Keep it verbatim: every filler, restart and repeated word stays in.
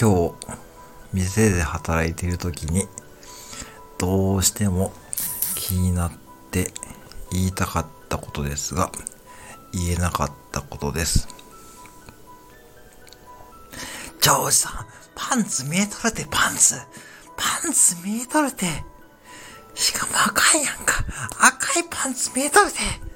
今日店で働いている時にどうしても気になって言いたかったことですが言えなかったことです。ジョージさん、パンツ見えとるて、パンツパンツ見えとるて、しかも赤いやんか、赤いパンツ見えとるて。